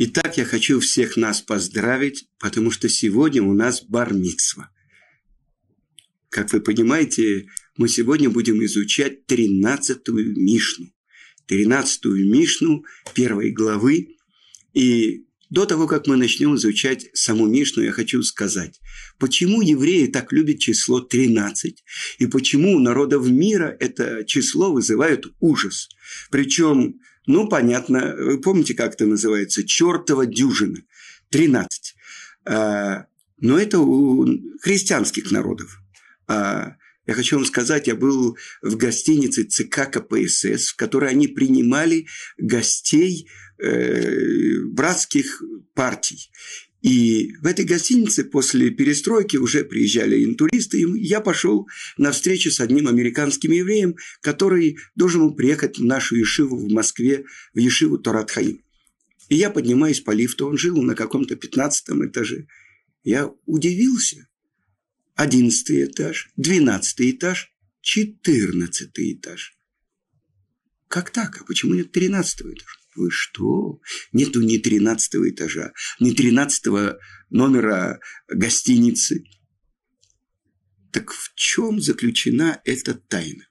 Итак, я хочу всех нас поздравить, потому что сегодня у нас бар-мицва. Как вы понимаете, мы сегодня будем изучать 13-ю Мишну. 13-ю Мишну первой главы. И до того, как мы начнем изучать саму Мишну, я хочу сказать, почему евреи так любят число 13, и почему у народов мира это число вызывает ужас. Причем... Ну, понятно, вы помните, как это называется? Чертова дюжина. 13. Но это у христианских народов. Я хочу вам сказать, я был в гостинице ЦК КПСС, в которой они принимали гостей братских партий. И в этой гостинице после перестройки уже приезжали интуристы, и я пошел на встречу с одним американским евреем, который должен был приехать в нашу ешиву в Москве, в Ешиву Торат Хаим. И я поднимаюсь по лифту, он жил на каком-то 15-м этаже. Я удивился. 11-й этаж, 12-й этаж, 14-й этаж. Как так? А почему нет 13-го этажа? Вы что? Нету ни 13-го этажа, ни 13-го номера гостиницы. Так в чем заключена эта тайна?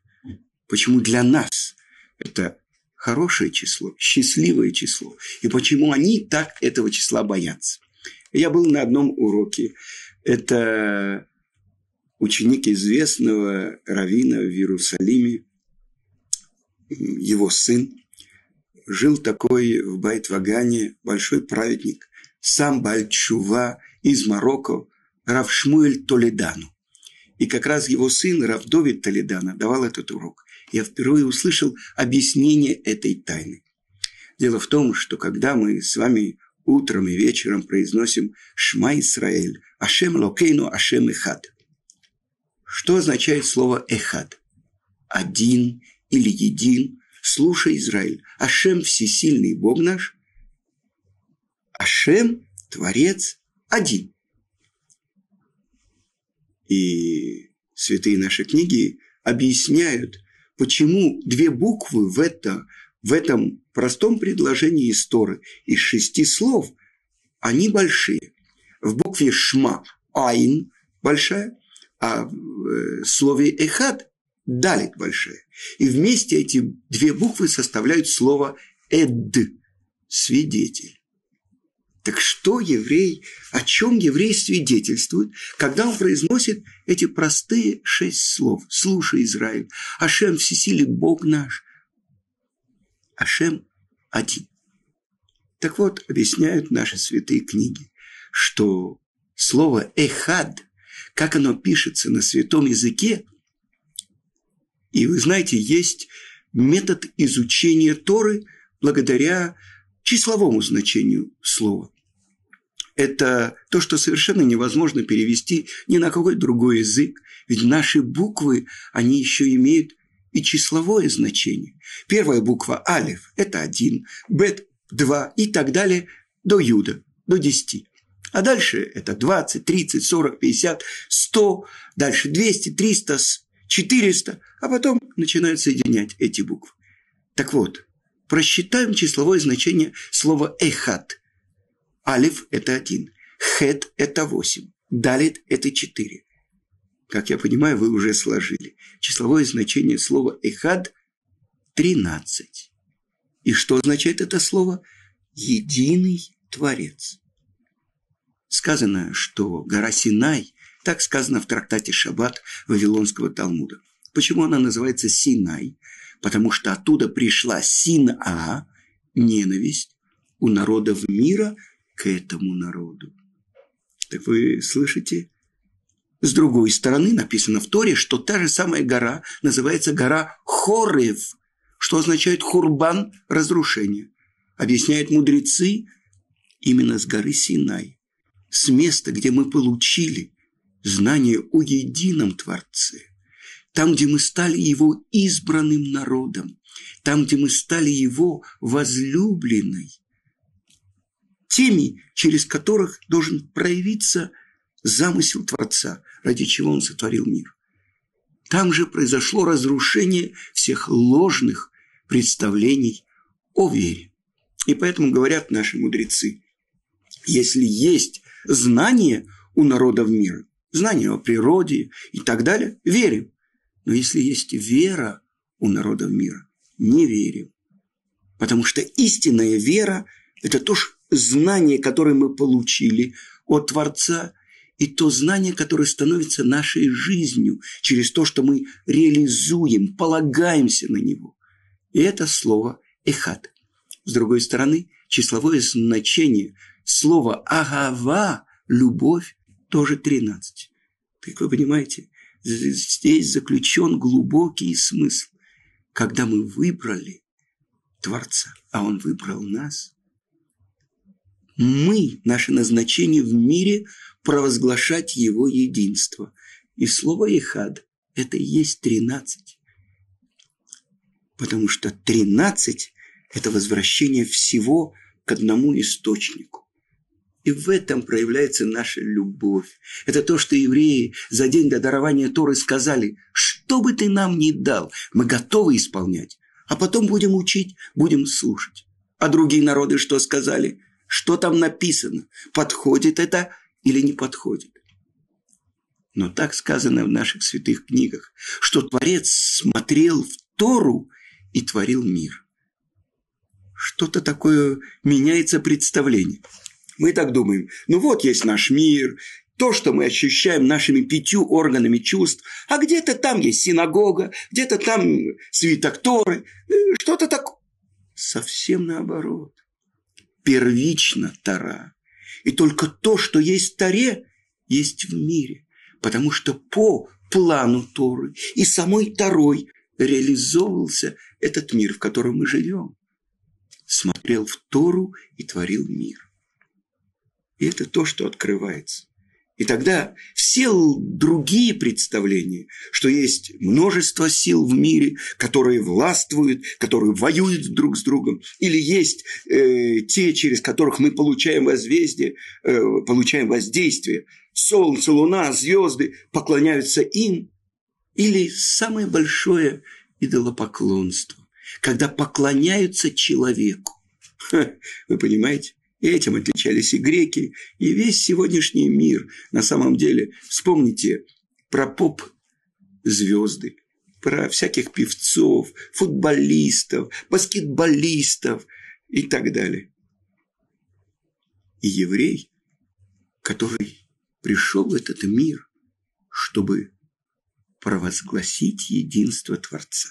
Почему для нас это хорошее число, счастливое число? И почему они так этого числа боятся? Я был на одном уроке. Это ученик известного раввина в Иерусалиме, его сын. Жил такой в Байт ва-Гане большой праведник, сам Бальчува из Марокко, Рав Шмуэль Толедано. И как раз его сын, Рав Давид Толедано, давал этот урок. Я впервые услышал объяснение этой тайны. Дело в том, что когда мы с вами утром и вечером произносим «Шма Исраэль», «Ашем локейну, Ашем эхад», что означает слово «эхад»? «Один» или «един». Слушай, Израиль, Ашем всесильный Бог наш, Ашем Творец один. И святые наши книги объясняют, почему две буквы в этом простом предложении из Торы из 6 слов, они большие. В букве Шма Айн большая, а в слове Эхад далит большая. И вместе эти две буквы составляют слово «эд» – свидетель. Так что еврей, о чем еврей свидетельствует, когда он произносит эти простые 6 слов? «Слушай, Израиль, Ашем всесилий Бог наш, Ашем один». Так вот, объясняют наши святые книги, что слово «эхад», как оно пишется на святом языке, и вы знаете, есть метод изучения Торы благодаря числовому значению слова. Это то, что совершенно невозможно перевести ни на какой другой язык, ведь наши буквы, они еще имеют и числовое значение. Первая буква алеф – это 1, бет – 2 и так далее до юда, до 10. А дальше это 20, 30, 40, 50, 100, дальше 200, 300, 400, а потом начинают соединять эти буквы. Так вот, просчитаем числовое значение слова «эхад». Алиф – это 1, хет – это 8, далит – это 4. Как я понимаю, вы уже сложили. Числовое значение слова «эхад» – 13. И что означает это слово? «Единый Творец». Сказано, что гора Синай – так сказано в трактате «Шаббат» Вавилонского Талмуда. Почему она называется Синай? Потому что оттуда пришла Сина, ненависть у народов мира к этому народу. Так вы слышите? С другой стороны написано в Торе, что та же самая гора называется гора Хорев, что означает хурбан, разрушение. Объясняют мудрецы именно с горы Синай, с места, где мы получили знание о едином Творце, там, где мы стали Его избранным народом, там, где мы стали Его возлюбленной, теми, через которых должен проявиться замысел Творца, ради чего Он сотворил мир. Там же произошло разрушение всех ложных представлений о вере, И поэтому говорят наши мудрецы, если есть знание у народов мира, знание о природе и так далее, верим. Но если есть вера у народов мира, не верим. Потому что истинная вера – это то знание, которое мы получили от Творца, и то знание, которое становится нашей жизнью, через то, что мы реализуем, полагаемся на него. И это слово «эхад». С другой стороны, числовое значение слова «агава» – «любовь» тоже 13. Так вы понимаете, здесь заключен глубокий смысл. Когда мы выбрали Творца, а Он выбрал нас, мы, наше назначение в мире – провозглашать Его единство. И слово «эхад» – это и есть 13. Потому что 13 – это возвращение всего к одному источнику. И в этом проявляется наша любовь. Это то, что евреи за день до дарования Торы сказали: «Что бы ты нам ни дал, мы готовы исполнять, а потом будем учить, будем слушать». А другие народы что сказали? Что там написано? Подходит это или не подходит? Но так сказано в наших святых книгах, что Творец смотрел в Тору и творил мир. Что-то такое меняется представление. Мы так думаем, ну вот есть наш мир, то, что мы ощущаем нашими 5 органами чувств, а где-то там есть синагога, где-то там свиток Торы, что-то такое. Совсем наоборот. Первична Тора. И только то, что есть в Торе, есть в мире. Потому что по плану Торы и самой Торой реализовывался этот мир, в котором мы живем. Смотрел в Тору и творил мир. И это то, что открывается. И тогда все другие представления, что есть множество сил в мире, которые властвуют, которые воюют друг с другом, или есть те, через которых мы получаем воздействие, солнце, луна, звезды поклоняются им, или самое большое идолопоклонство, когда поклоняются человеку. Вы понимаете? И этим отличались и греки, и весь сегодняшний мир. На самом деле, вспомните про поп-звезды, про всяких певцов, футболистов, баскетболистов и так далее. И еврей, который пришел в этот мир, чтобы провозгласить единство Творца.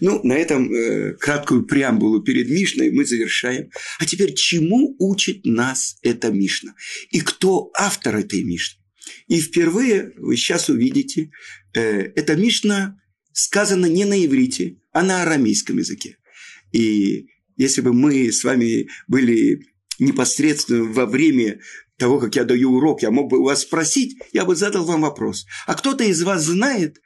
Ну, на этом краткую преамбулу перед Мишной мы завершаем. А теперь, чему учит нас эта Мишна? И кто автор этой Мишны? И впервые, вы сейчас увидите, эта Мишна сказана не на иврите, а на арамейском языке. И если бы мы с вами были непосредственно во время того, как я даю урок, я мог бы у вас спросить, я бы задал вам вопрос. А кто-то из вас знает,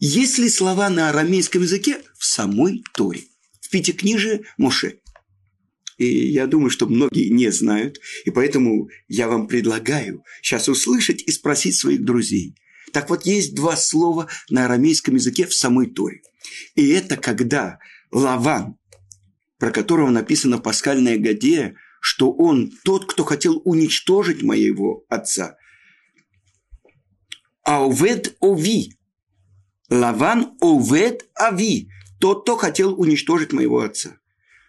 есть ли слова на арамейском языке в самой Торе, в Пятикнижии Моше? И я думаю, что многие не знают, и поэтому я вам предлагаю сейчас услышать и спросить своих друзей. Так вот, есть 2 слова на арамейском языке в самой Торе. И это когда Лаван, про которого написано в Пасхальной Гаде, что он тот, кто хотел уничтожить моего отца. Аувед Ови. Лаван овет ави, тот, кто хотел уничтожить моего отца.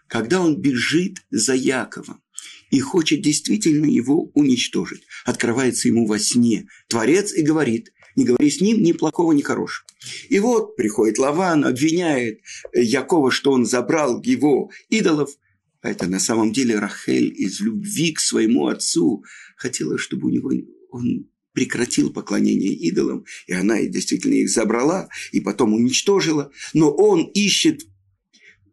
Когда он бежит за Яковом и хочет действительно его уничтожить, открывается ему во сне Творец и говорит: не говори с ним ни плохого, ни хорошего. И вот приходит Лаван, обвиняет Якова, что он забрал его идолов. А это на самом деле Рахель из любви к своему отцу хотела, чтобы у него он прекратил поклонение идолам, и она действительно их забрала, и потом уничтожила. Но он ищет...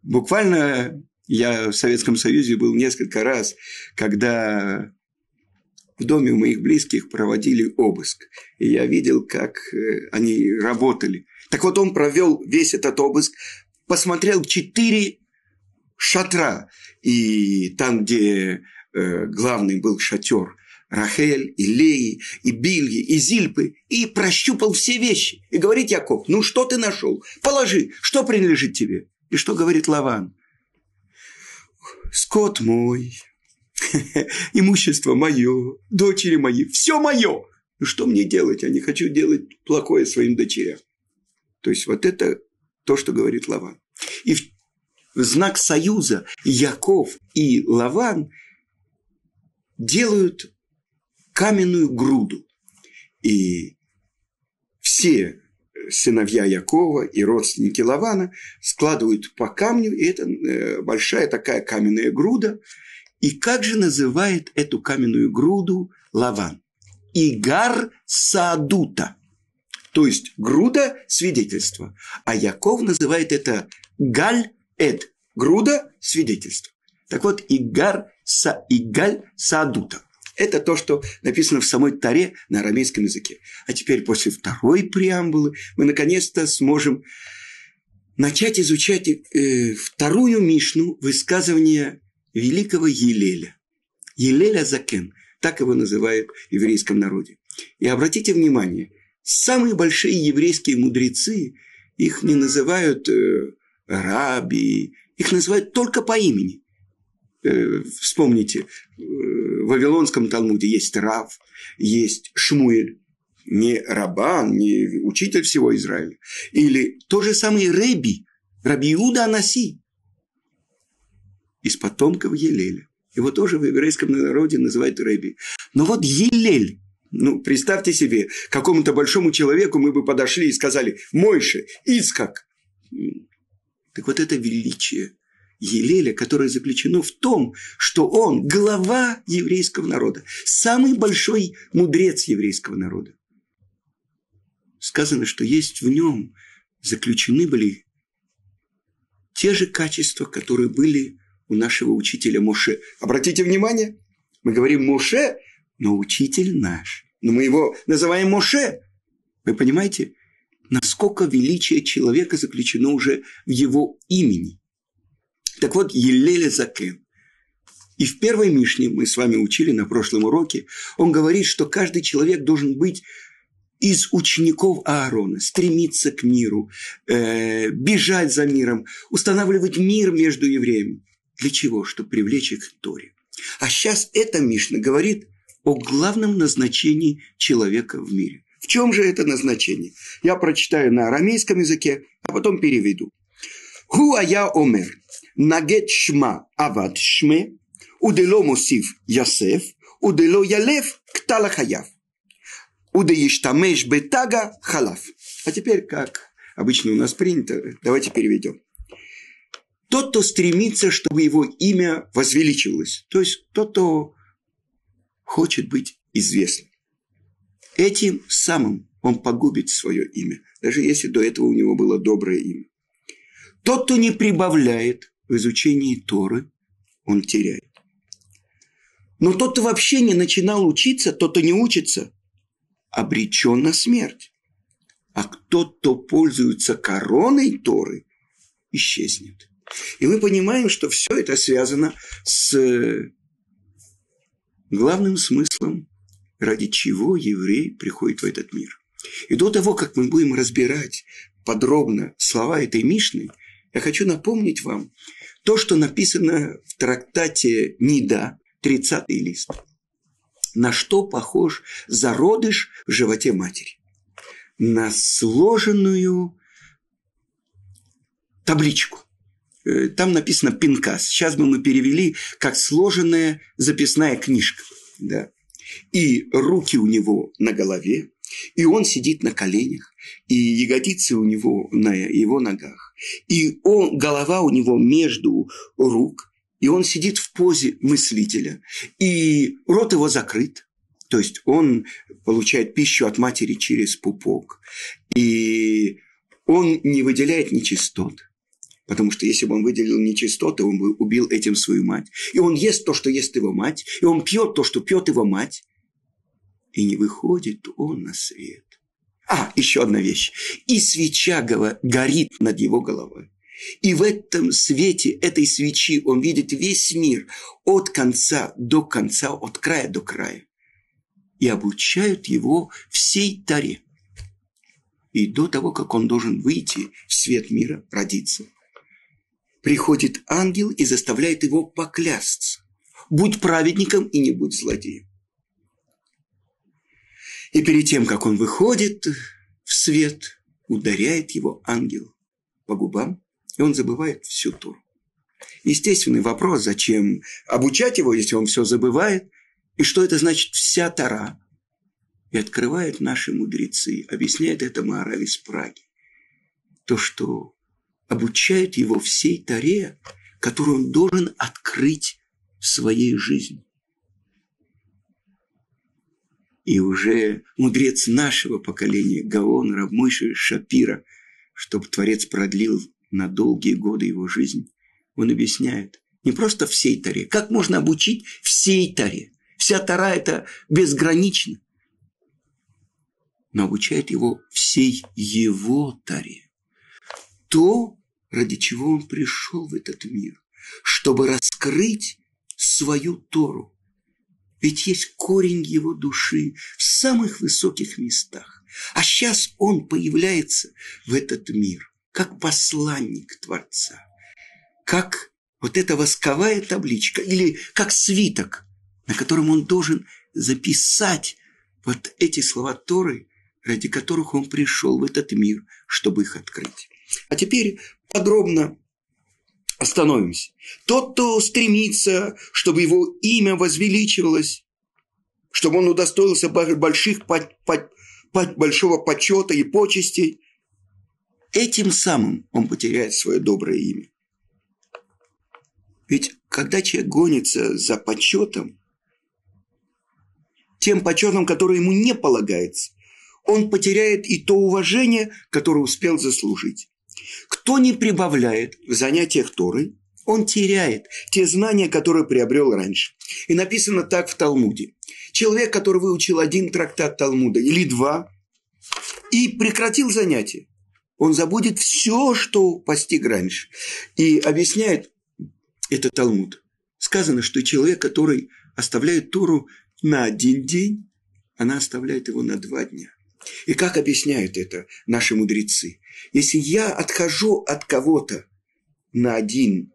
Буквально я в Советском Союзе был несколько раз, когда в доме у моих близких проводили обыск. И я видел, как они работали. Так вот, он провел весь этот обыск, посмотрел 4 шатра. И там, где главный был шатер Рахель, и Леи, и Бильги, и Зильпы, и прощупал все вещи. И говорит Яков: ну что ты нашел? Положи, что принадлежит тебе? И что говорит Лаван? скот мой, имущество мое, дочери мои, все мое. Ну, что мне делать? Я не хочу делать плохое своим дочерям. То есть, вот это то, что говорит Лаван. И в знак союза Яков и Лаван делают каменную груду. И все сыновья Якова и родственники Лавана складывают по камню, и это большая такая каменная груда. И как же называет эту каменную груду Лаван? Игар Садута, то есть груда свидетельства. А Яков называет это Галь Эд, груда свидетельства. Так вот, Игар Садута. Это то, что написано в самой Таре на арамейском языке. А теперь после второй преамбулы мы наконец-то сможем начать изучать вторую Мишну, высказывание великого Елеля. Илеля Закен. Так его называют в еврейском народе. И обратите внимание, самые большие еврейские мудрецы, их не называют раби, их называют только по имени. Вспомните, в Вавилонском Талмуде есть Рав, есть Шмуэль, не Рабан, не учитель всего Израиля. Или то же самое Рабби, Рабби Йеуда ха-Наси, из потомков Елеля. Его тоже в еврейском народе называют Рабби. Но вот Елель, представьте себе, какому-то большому человеку мы бы подошли и сказали: Мойше, Ицхак. Так вот это величие Елеля, которое заключено в том, что он глава еврейского народа, самый большой мудрец еврейского народа. Сказано, что есть в нем, заключены были те же качества, которые были у нашего учителя Моше. Обратите внимание, мы говорим Моше, но учитель наш. Но мы его называем Моше. Вы понимаете, насколько величие человека заключено уже в его имени. Так вот, Елель Закен. И в первой Мишне, мы с вами учили на прошлом уроке, он говорит, что каждый человек должен быть из учеников Аарона, стремиться к миру, бежать за миром, устанавливать мир между евреями. Для чего? Чтобы привлечь их к Торе. А сейчас эта Мишна говорит о главном назначении человека в мире. В чем же это назначение? Я прочитаю на арамейском языке, а потом переведу. Хуая омер, нагет шма авад шме, удело мусив ясеф, удело ялев ктала хаяв, удеиштамеш бетага халав. А теперь, как обычно у нас принято, давайте переведем. Тот, кто стремится, чтобы его имя возвеличивалось. То есть, тот, кто хочет быть известным. Этим самым он погубит свое имя. Даже если до этого у него было доброе имя. Тот, кто не прибавляет в изучении Торы, он теряет. Но тот, кто вообще не начинал учиться, тот, кто не учится, обречен на смерть. А тот, кто пользуется короной Торы, исчезнет. И мы понимаем, что все это связано с главным смыслом, ради чего еврей приходит в этот мир. И до того, как мы будем разбирать подробно слова этой Мишны, я хочу напомнить вам то, что написано в трактате Нида, 30-й лист. На что похож зародыш в животе матери? На сложенную табличку. Там написано «пинкас». Сейчас бы мы перевели как «сложенная записная книжка». Да. И руки у него на голове, и он сидит на коленях, и ягодицы у него на его ногах, и голова у него между рук, и он сидит в позе мыслителя, и рот его закрыт, то есть он получает пищу от матери через пупок, и он не выделяет нечистот. Потому что если бы он выделил нечистоты, он бы убил этим свою мать. И он ест то, что ест его мать. И он пьет то, что пьет его мать. И не выходит он на свет. Еще одна вещь. И свеча горит над его головой. И в этом свете, этой свечи, он видит весь мир. От конца до конца, от края до края. И обучают его всей Таре. И до того, как он должен выйти в свет мира, родиться, приходит ангел и заставляет его поклясться. Будь праведником и не будь злодеем. И перед тем, как он выходит в свет, ударяет его ангел по губам, и он забывает всю Тору. Естественный вопрос, зачем обучать его, если он все забывает, и что это значит вся Тора. И открывают наши мудрецы, объясняет это Мааравис Праги, то, что обучают его всей Торе, которую он должен открыть в своей жизни. И уже мудрец нашего поколения, Гаон рав Мойше Шапира, чтобы Творец продлил на долгие годы его жизнь, он объясняет, не просто всей Торе, как можно обучить всей Торе. Вся Тора – это безгранично. Но обучает его всей его Торе. То, ради чего он пришел в этот мир, чтобы раскрыть свою Тору. Ведь есть корень его души в самых высоких местах. А сейчас он появляется в этот мир как посланник Творца. Как вот эта восковая табличка или как свиток, на котором он должен записать вот эти слова Торы, ради которых он пришел в этот мир, чтобы их открыть. А теперь подробно остановимся. Тот, кто стремится, чтобы его имя возвеличивалось, чтобы он удостоился большого почета и почестей, этим самым он потеряет свое доброе имя. Ведь когда человек гонится за почетом, тем почетом, который ему не полагается, он потеряет и то уважение, которое успел заслужить. Кто не прибавляет в занятиях Торы, он теряет те знания, которые приобрел раньше. И написано так в Талмуде. Человек, который выучил один трактат Талмуда или два, и прекратил занятия, он забудет все, что постиг раньше. И объясняет это Талмуд. Сказано, что человек, который оставляет Тору на один день, она оставляет его на 2 дня. И как объясняют это наши мудрецы? Если я отхожу от кого-то на 1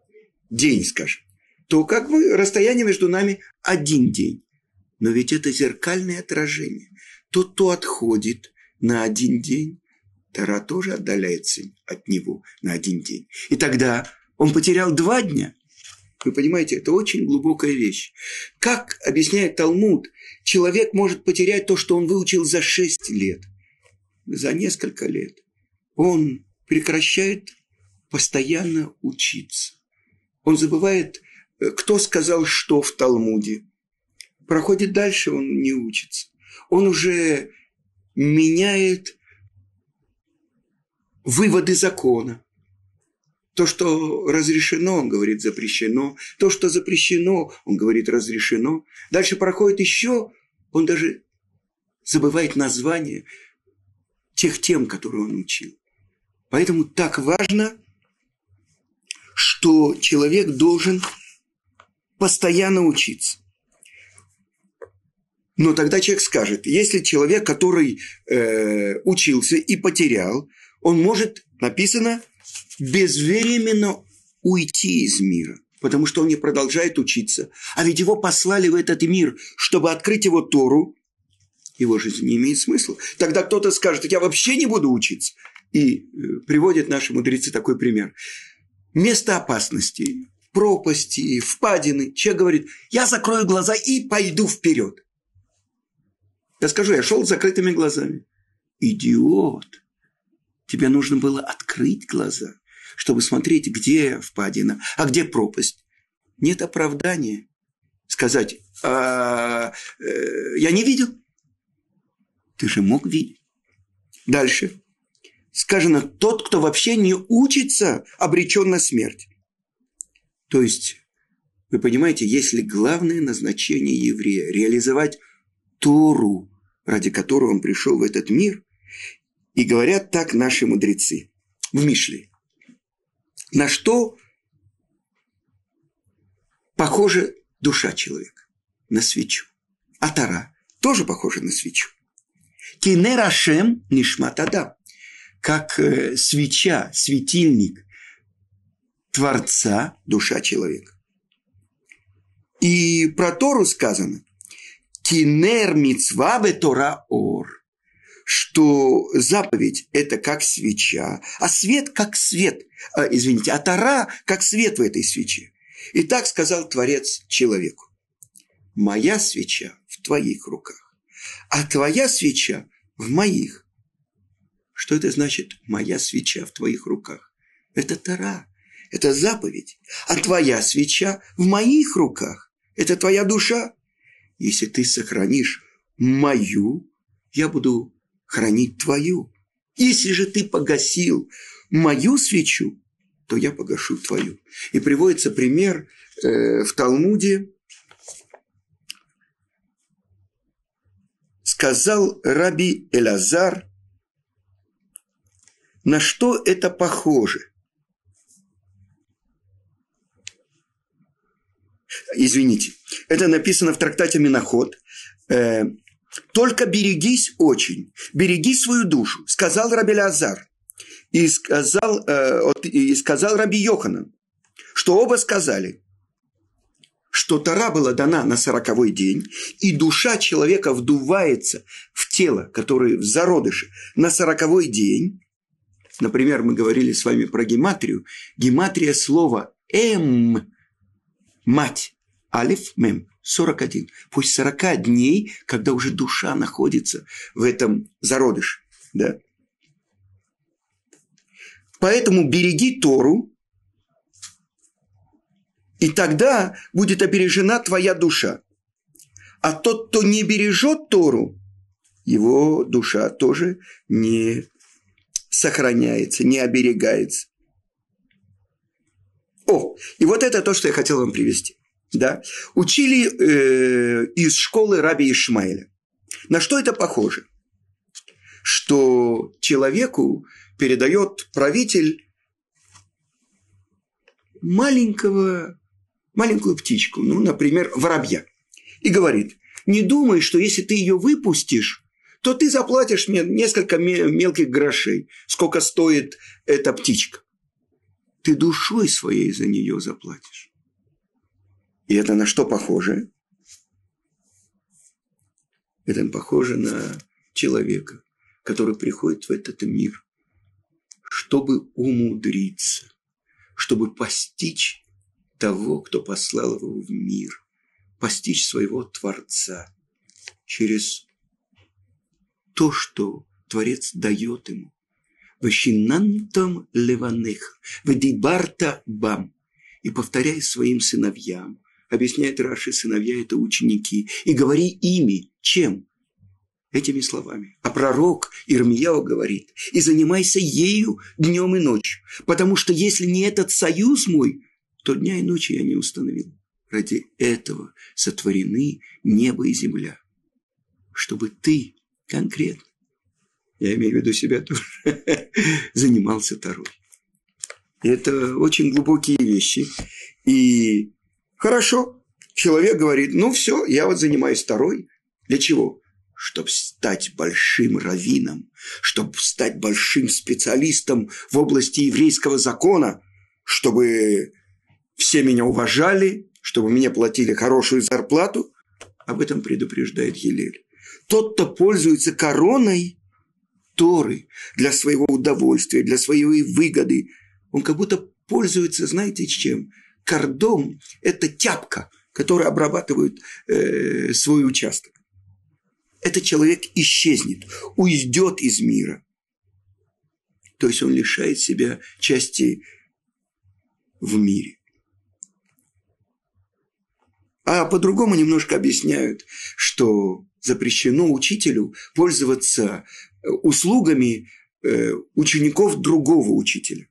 день, скажем, то как бы расстояние между нами 1 день. Но ведь это зеркальное отражение. Тот, кто отходит на 1 день, Тора тоже отдаляется от него на 1 день. И тогда он потерял 2 дня. Вы понимаете, это очень глубокая вещь. Как объясняет Талмуд, человек может потерять то, что он выучил за 6 лет, за несколько лет. Он прекращает постоянно учиться. Он забывает, кто сказал что в Талмуде. Проходит дальше, он не учится. Он уже меняет выводы закона. То, что разрешено, он говорит, запрещено. То, что запрещено, он говорит, разрешено. Дальше проходит еще, он даже забывает название тех тем, которые он учил. Поэтому так важно, что человек должен постоянно учиться. Но тогда человек скажет, если человек, который учился и потерял, он может, написано, безвременно уйти из мира, потому что он не продолжает учиться. А ведь его послали в этот мир, чтобы открыть его Тору. Его жизнь не имеет смысла. Тогда кто-то скажет, я вообще не буду учиться. И приводят наши мудрецы такой пример. Место опасности, пропасти, впадины. Человек говорит, я закрою глаза и пойду вперед. Я скажу, я шел с закрытыми глазами. Идиот. Тебе нужно было открыть глаза, чтобы смотреть, где впадина, а где пропасть. Нет оправдания сказать, я не видел. Ты же мог видеть. Дальше. Сказано, тот, кто вообще не учится, обречен на смерть. То есть, вы понимаете, если главное назначение еврея – реализовать Тору, ради которой он пришел в этот мир, и говорят так наши мудрецы в Мишле. На что похожа душа человека? На свечу. А Тора тоже похожа на свечу. Кинер Ашем нишмат адам. Как свеча, светильник Творца душа человека. И про Тору сказано, «Кинер мицва бе Тора ор», что заповедь – это как свеча, а свет – как свет, а Тора – как свет в этой свече. И так сказал Творец человеку. Моя свеча в твоих руках, а твоя свеча в моих. Что это значит «моя свеча в твоих руках»? Это Тора, это заповедь. А твоя свеча в моих руках – это твоя душа. Если ты сохранишь мою, я буду хранить твою. Если же ты погасил мою свечу, то я погашу твою. И приводится пример в Талмуде. Сказал Раби Элазар, на что это похоже? Извините, это написано в трактате Менахот. «Только берегись очень, береги свою душу», сказал Раби Элазар. И сказал Раби Йоханан, что оба сказали, что Тора была дана на 40-й день, и душа человека вдувается в тело, которое в зародыше, на 40-й день. Например, мы говорили с вами про гематрию. Гематрия слова «эм» – «мать», «алиф», «мем», 41. Пусть 40 дней, когда уже душа находится в этом зародыше. Да? Поэтому береги Тору, и тогда будет обережена твоя душа. А тот, кто не бережет Тору, его душа тоже не сохраняется, не оберегается. И вот это то, что я хотел вам привести. Да? Учили из школы Раби Ишмаэля. На что это похоже? Что человеку передает правитель маленькую птичку, например, воробья, и говорит, не думай, что если ты ее выпустишь, то ты заплатишь мне несколько мелких грошей, сколько стоит эта птичка. Ты душой своей за нее заплатишь. И это на что похоже? Это похоже на человека, который приходит в этот мир, чтобы умудриться, чтобы постичь того, кто послал его в мир, постичь своего Творца через то, что Творец дает ему. «Ващинантам леванеха, вадибарта бам». И повторяй своим сыновьям, объясняет Раши, сыновья – это ученики, и говори ими, чем? Этими словами. А пророк Ирмияо говорит, и занимайся ею днем и ночью, потому что если не этот союз мой, то дня и ночи я не установил. Ради этого сотворены небо и земля, чтобы ты конкретно, я имею в виду себя тоже, занимался Торой. Это очень глубокие вещи. И хорошо, человек говорит, все, я занимаюсь Торой. Для чего? Чтобы стать большим раввином, чтобы стать большим специалистом в области еврейского закона, чтобы все меня уважали, чтобы мне платили хорошую зарплату. Об этом предупреждает Елель. Тот, кто пользуется короной Торы для своего удовольствия, для своей выгоды, он как будто пользуется, знаете, чем? Кордом – это тяпка, которая обрабатывает свой участок. Этот человек исчезнет, уйдет из мира. То есть, он лишает себя части в мире. А по-другому немножко объясняют, что запрещено учителю пользоваться услугами учеников другого учителя.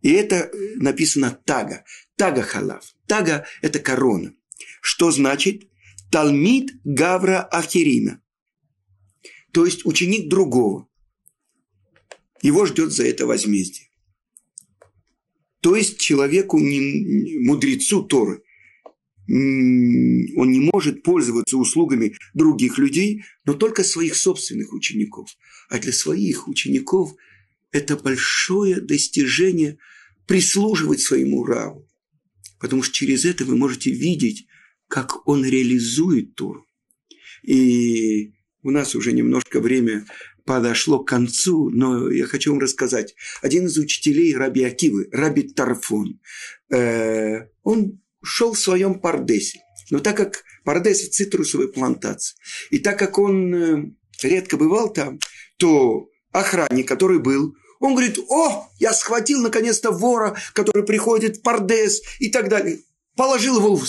И это написано тага. Тага халав. Тага – это корона. Что значит? Талмид гавра ахирина. То есть ученик другого. Его ждет за это возмездие. То есть человеку, мудрецу Торы, он не может пользоваться услугами других людей, но только своих собственных учеников. А для своих учеников это большое достижение прислуживать своему раву, потому что через это вы можете видеть, как он реализует Тору. И у нас уже немножко время подошло к концу, но я хочу вам рассказать. Один из учителей Рабби Акивы, Рабби Тарфон, он шел в своем пардесе. Но так как пардес – цитрусовая плантация, и так как он редко бывал там, то охранник, который был, он говорит: «О, я схватил наконец-то вора, который приходит в пардес», и так далее. Положил его в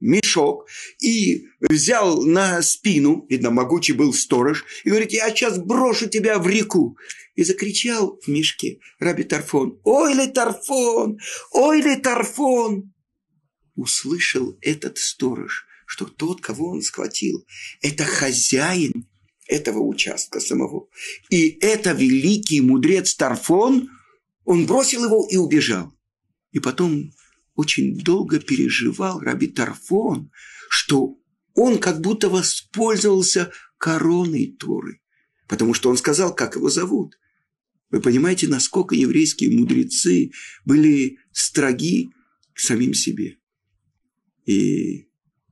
мешок и взял на спину, видно, могучий был сторож, и говорит: «Я сейчас брошу тебя в реку». И закричал в мешке Рабби Тарфон: «Ой ли Тарфон! Ой ли Тарфон!» Услышал этот сторож, что тот, кого он схватил, это хозяин этого участка самого. И это великий мудрец Тарфон, он бросил его и убежал. И потом очень долго переживал Рабби Тарфон, что он как будто воспользовался короной Торы, потому что он сказал, как его зовут. Вы понимаете, насколько еврейские мудрецы были строги к самим себе. И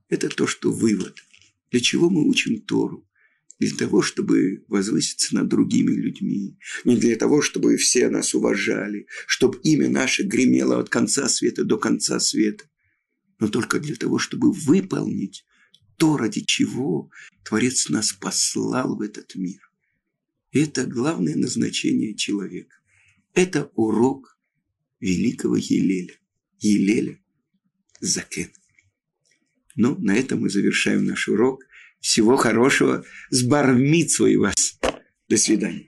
это то, что вывод. Для чего мы учим Тору? Для того, чтобы возвыситься над другими людьми. Не для того, чтобы все нас уважали, чтобы имя наше гремело от конца света до конца света. Но только для того, чтобы выполнить то, ради чего Творец нас послал в этот мир. И это главное назначение человека. Это урок великого Елеля. Елеля Закен. Ну, на этом мы завершаем наш урок. Всего хорошего. С бар-мицвой вас. До свидания.